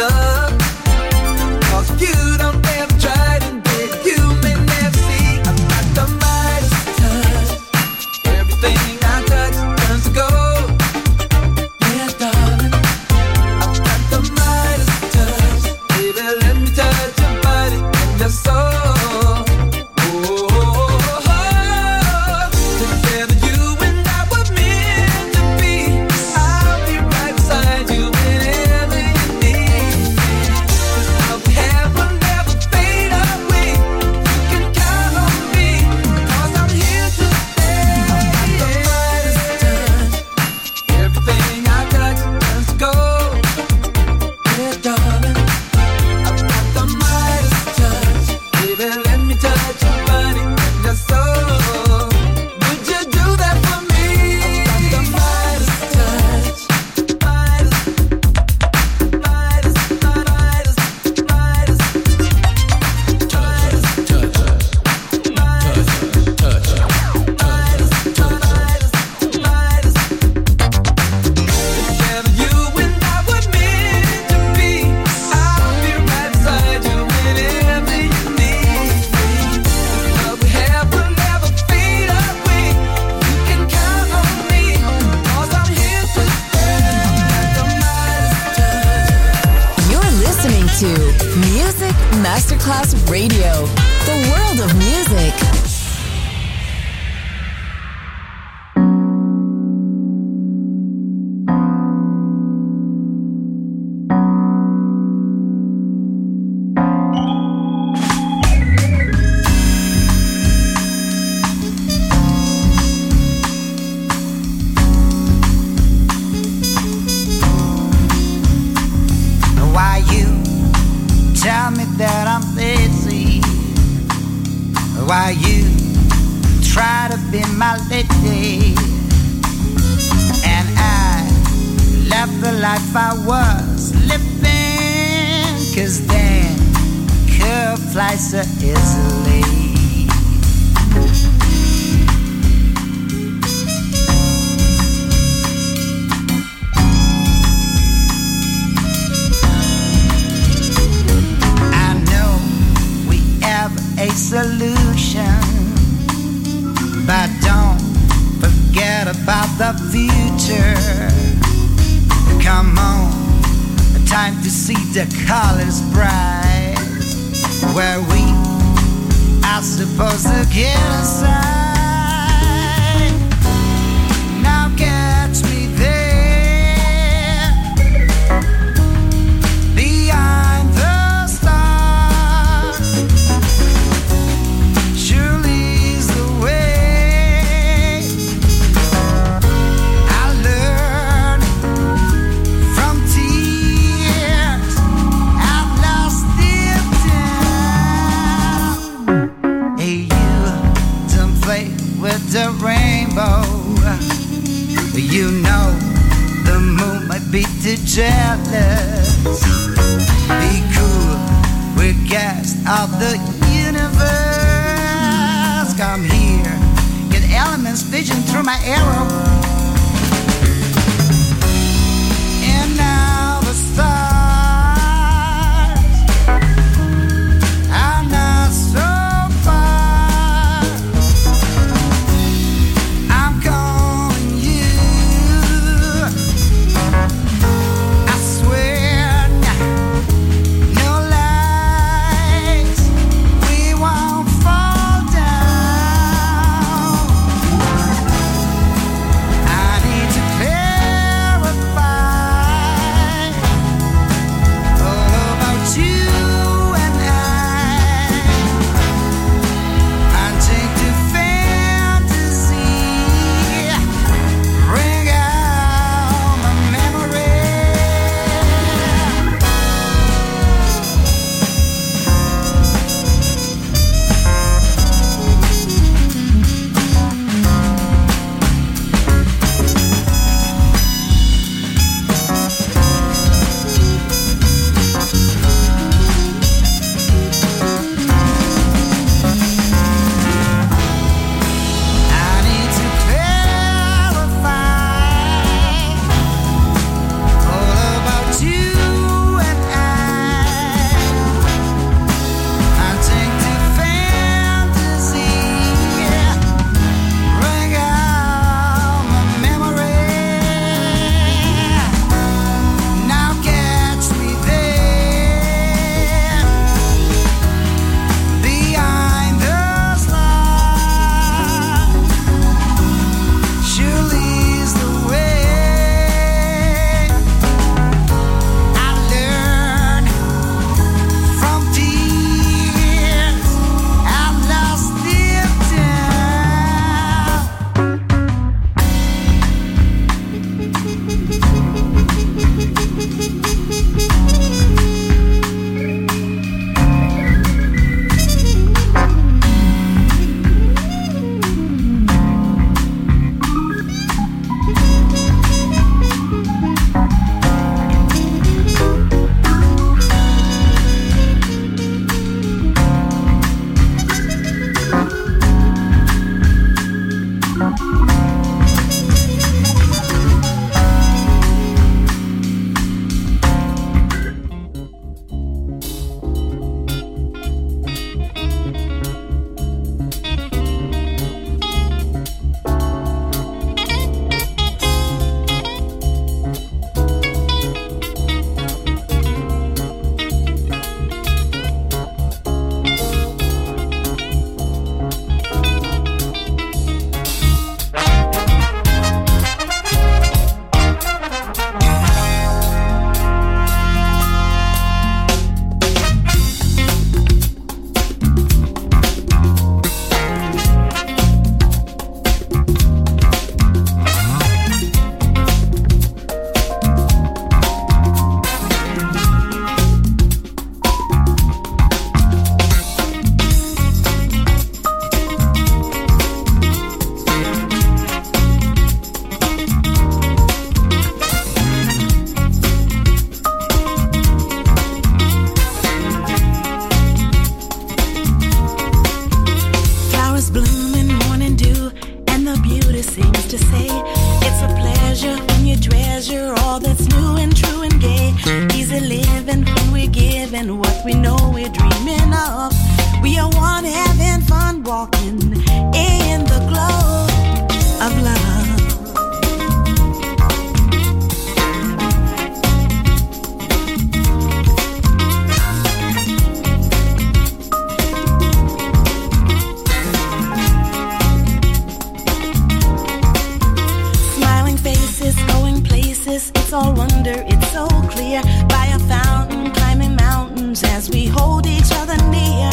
love, 'cause you don't ever try to dig. You may never see I'm not the Midas touch. Everything I touch turns to gold. Yeah, darling, I'm not the Midas touch. Baby, let me touch your body and your soul. Music Masterclass Radio, the world of music. You know the moon might be too jealous. Be cool, we're guests of the universe. Come here, get elements vision through my arrow. And now the stars. living what we know we're dreaming of. We are one having fun walking in the glow of love. Smiling faces, going places, it's all wonder, it's so clear. By a fountain, climbing mountains as we hold each other near.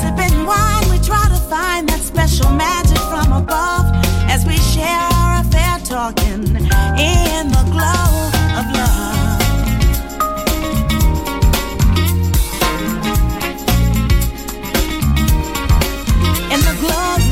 Sipping wine, we try to find that special magic from above as we share our affair, talking in the glow of love. In the glow of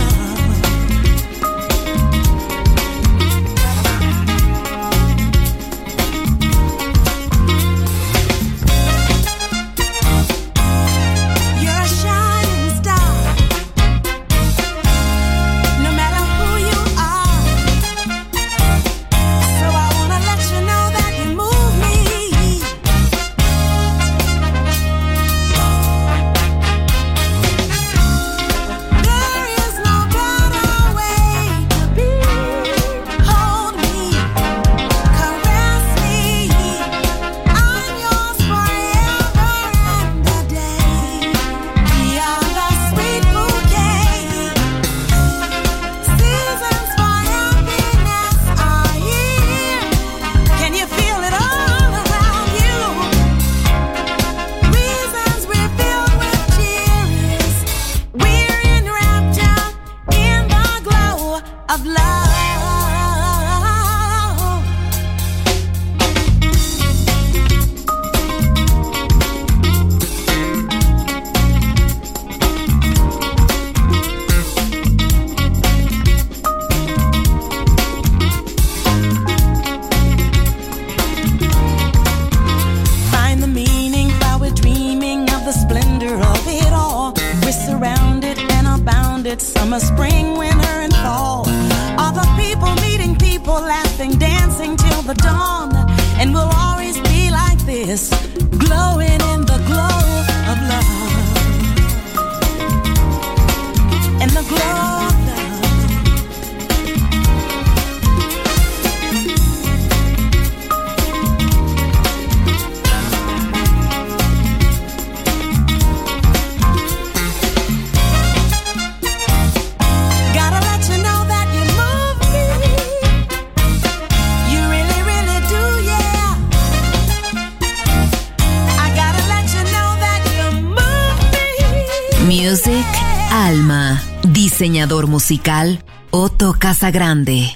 Music Alma, diseñador musical Otto Casagrande.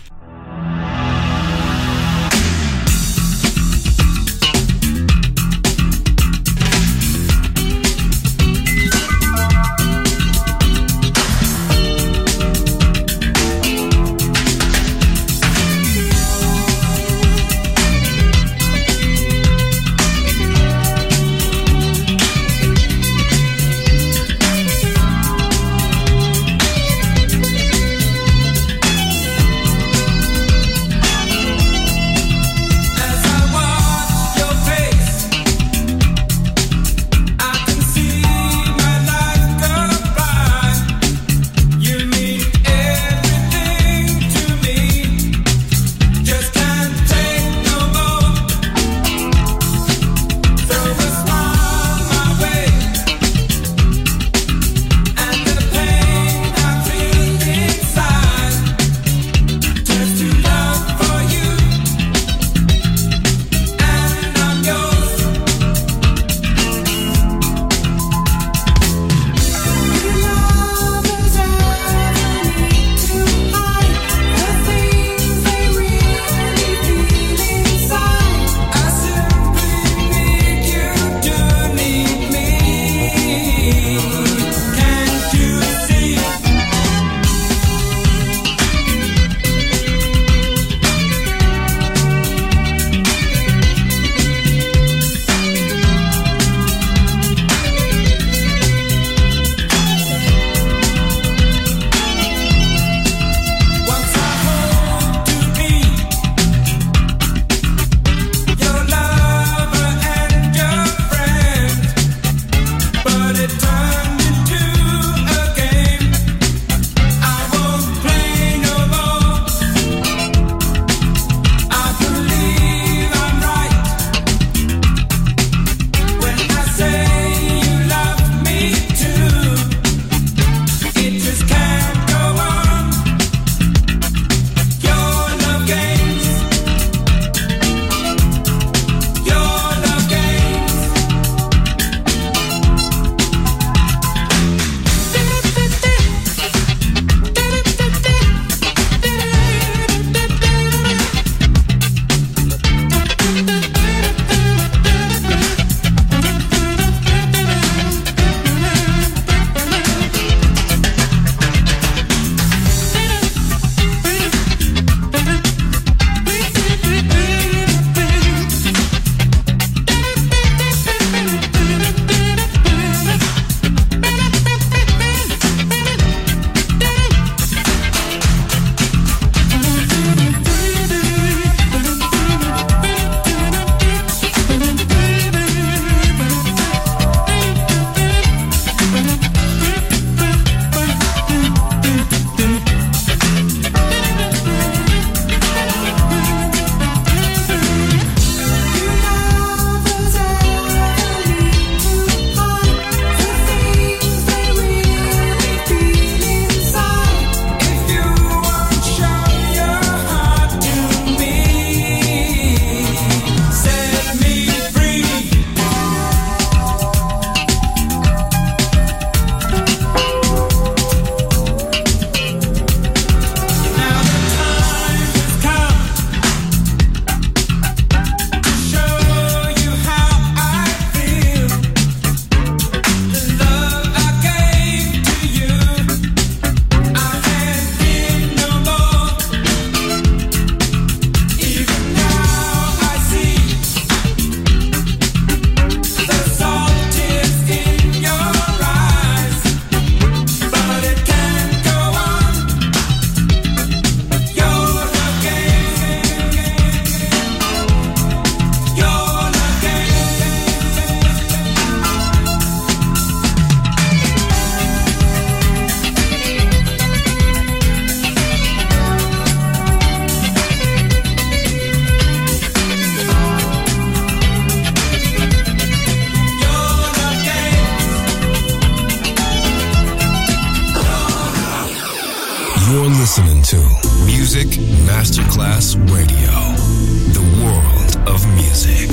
You're listening to Music Masterclass Radio, the world of music.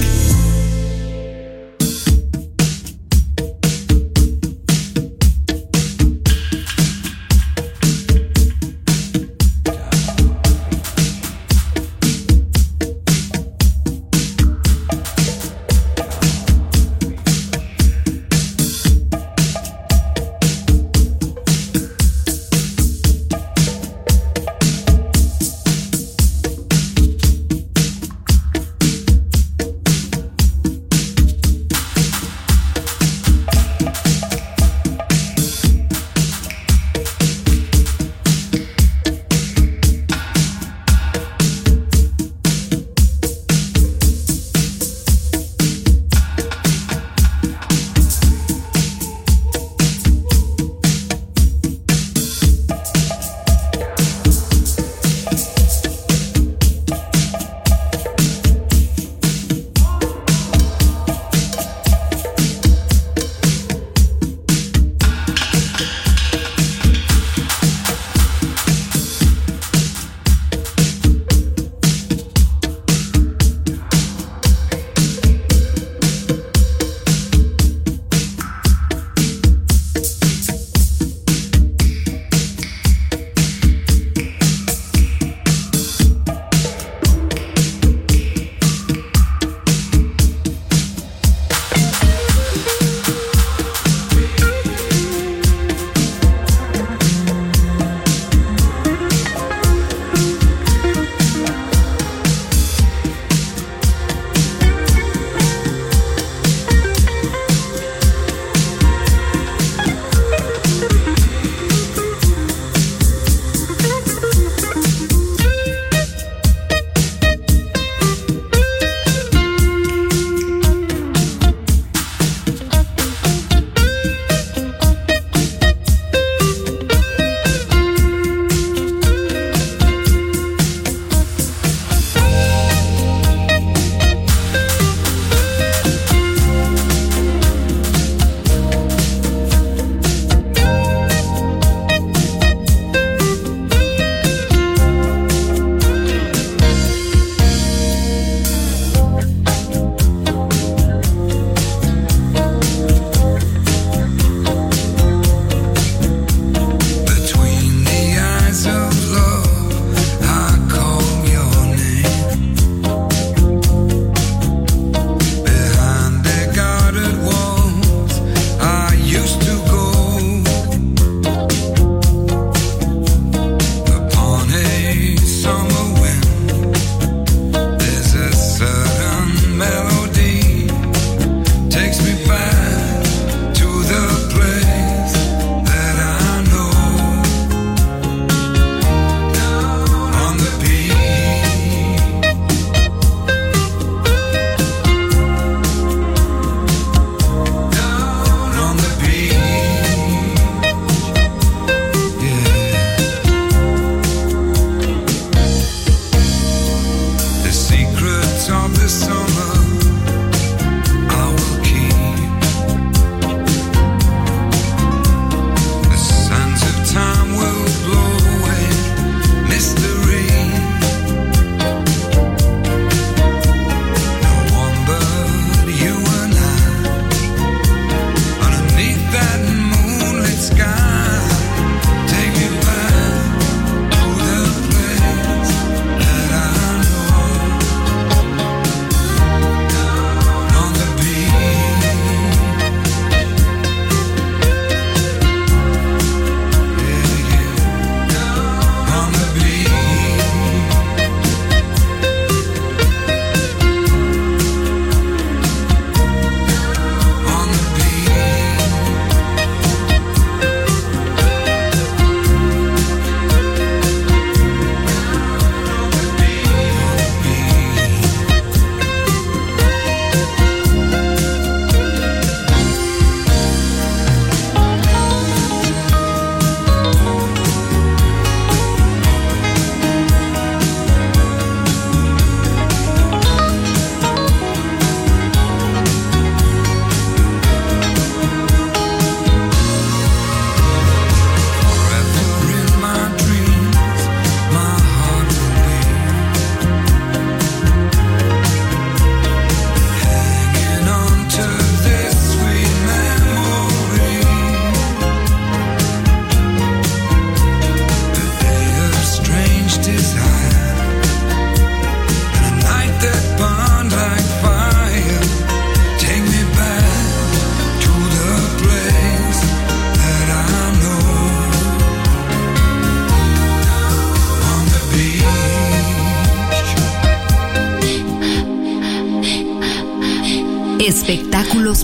Espectáculos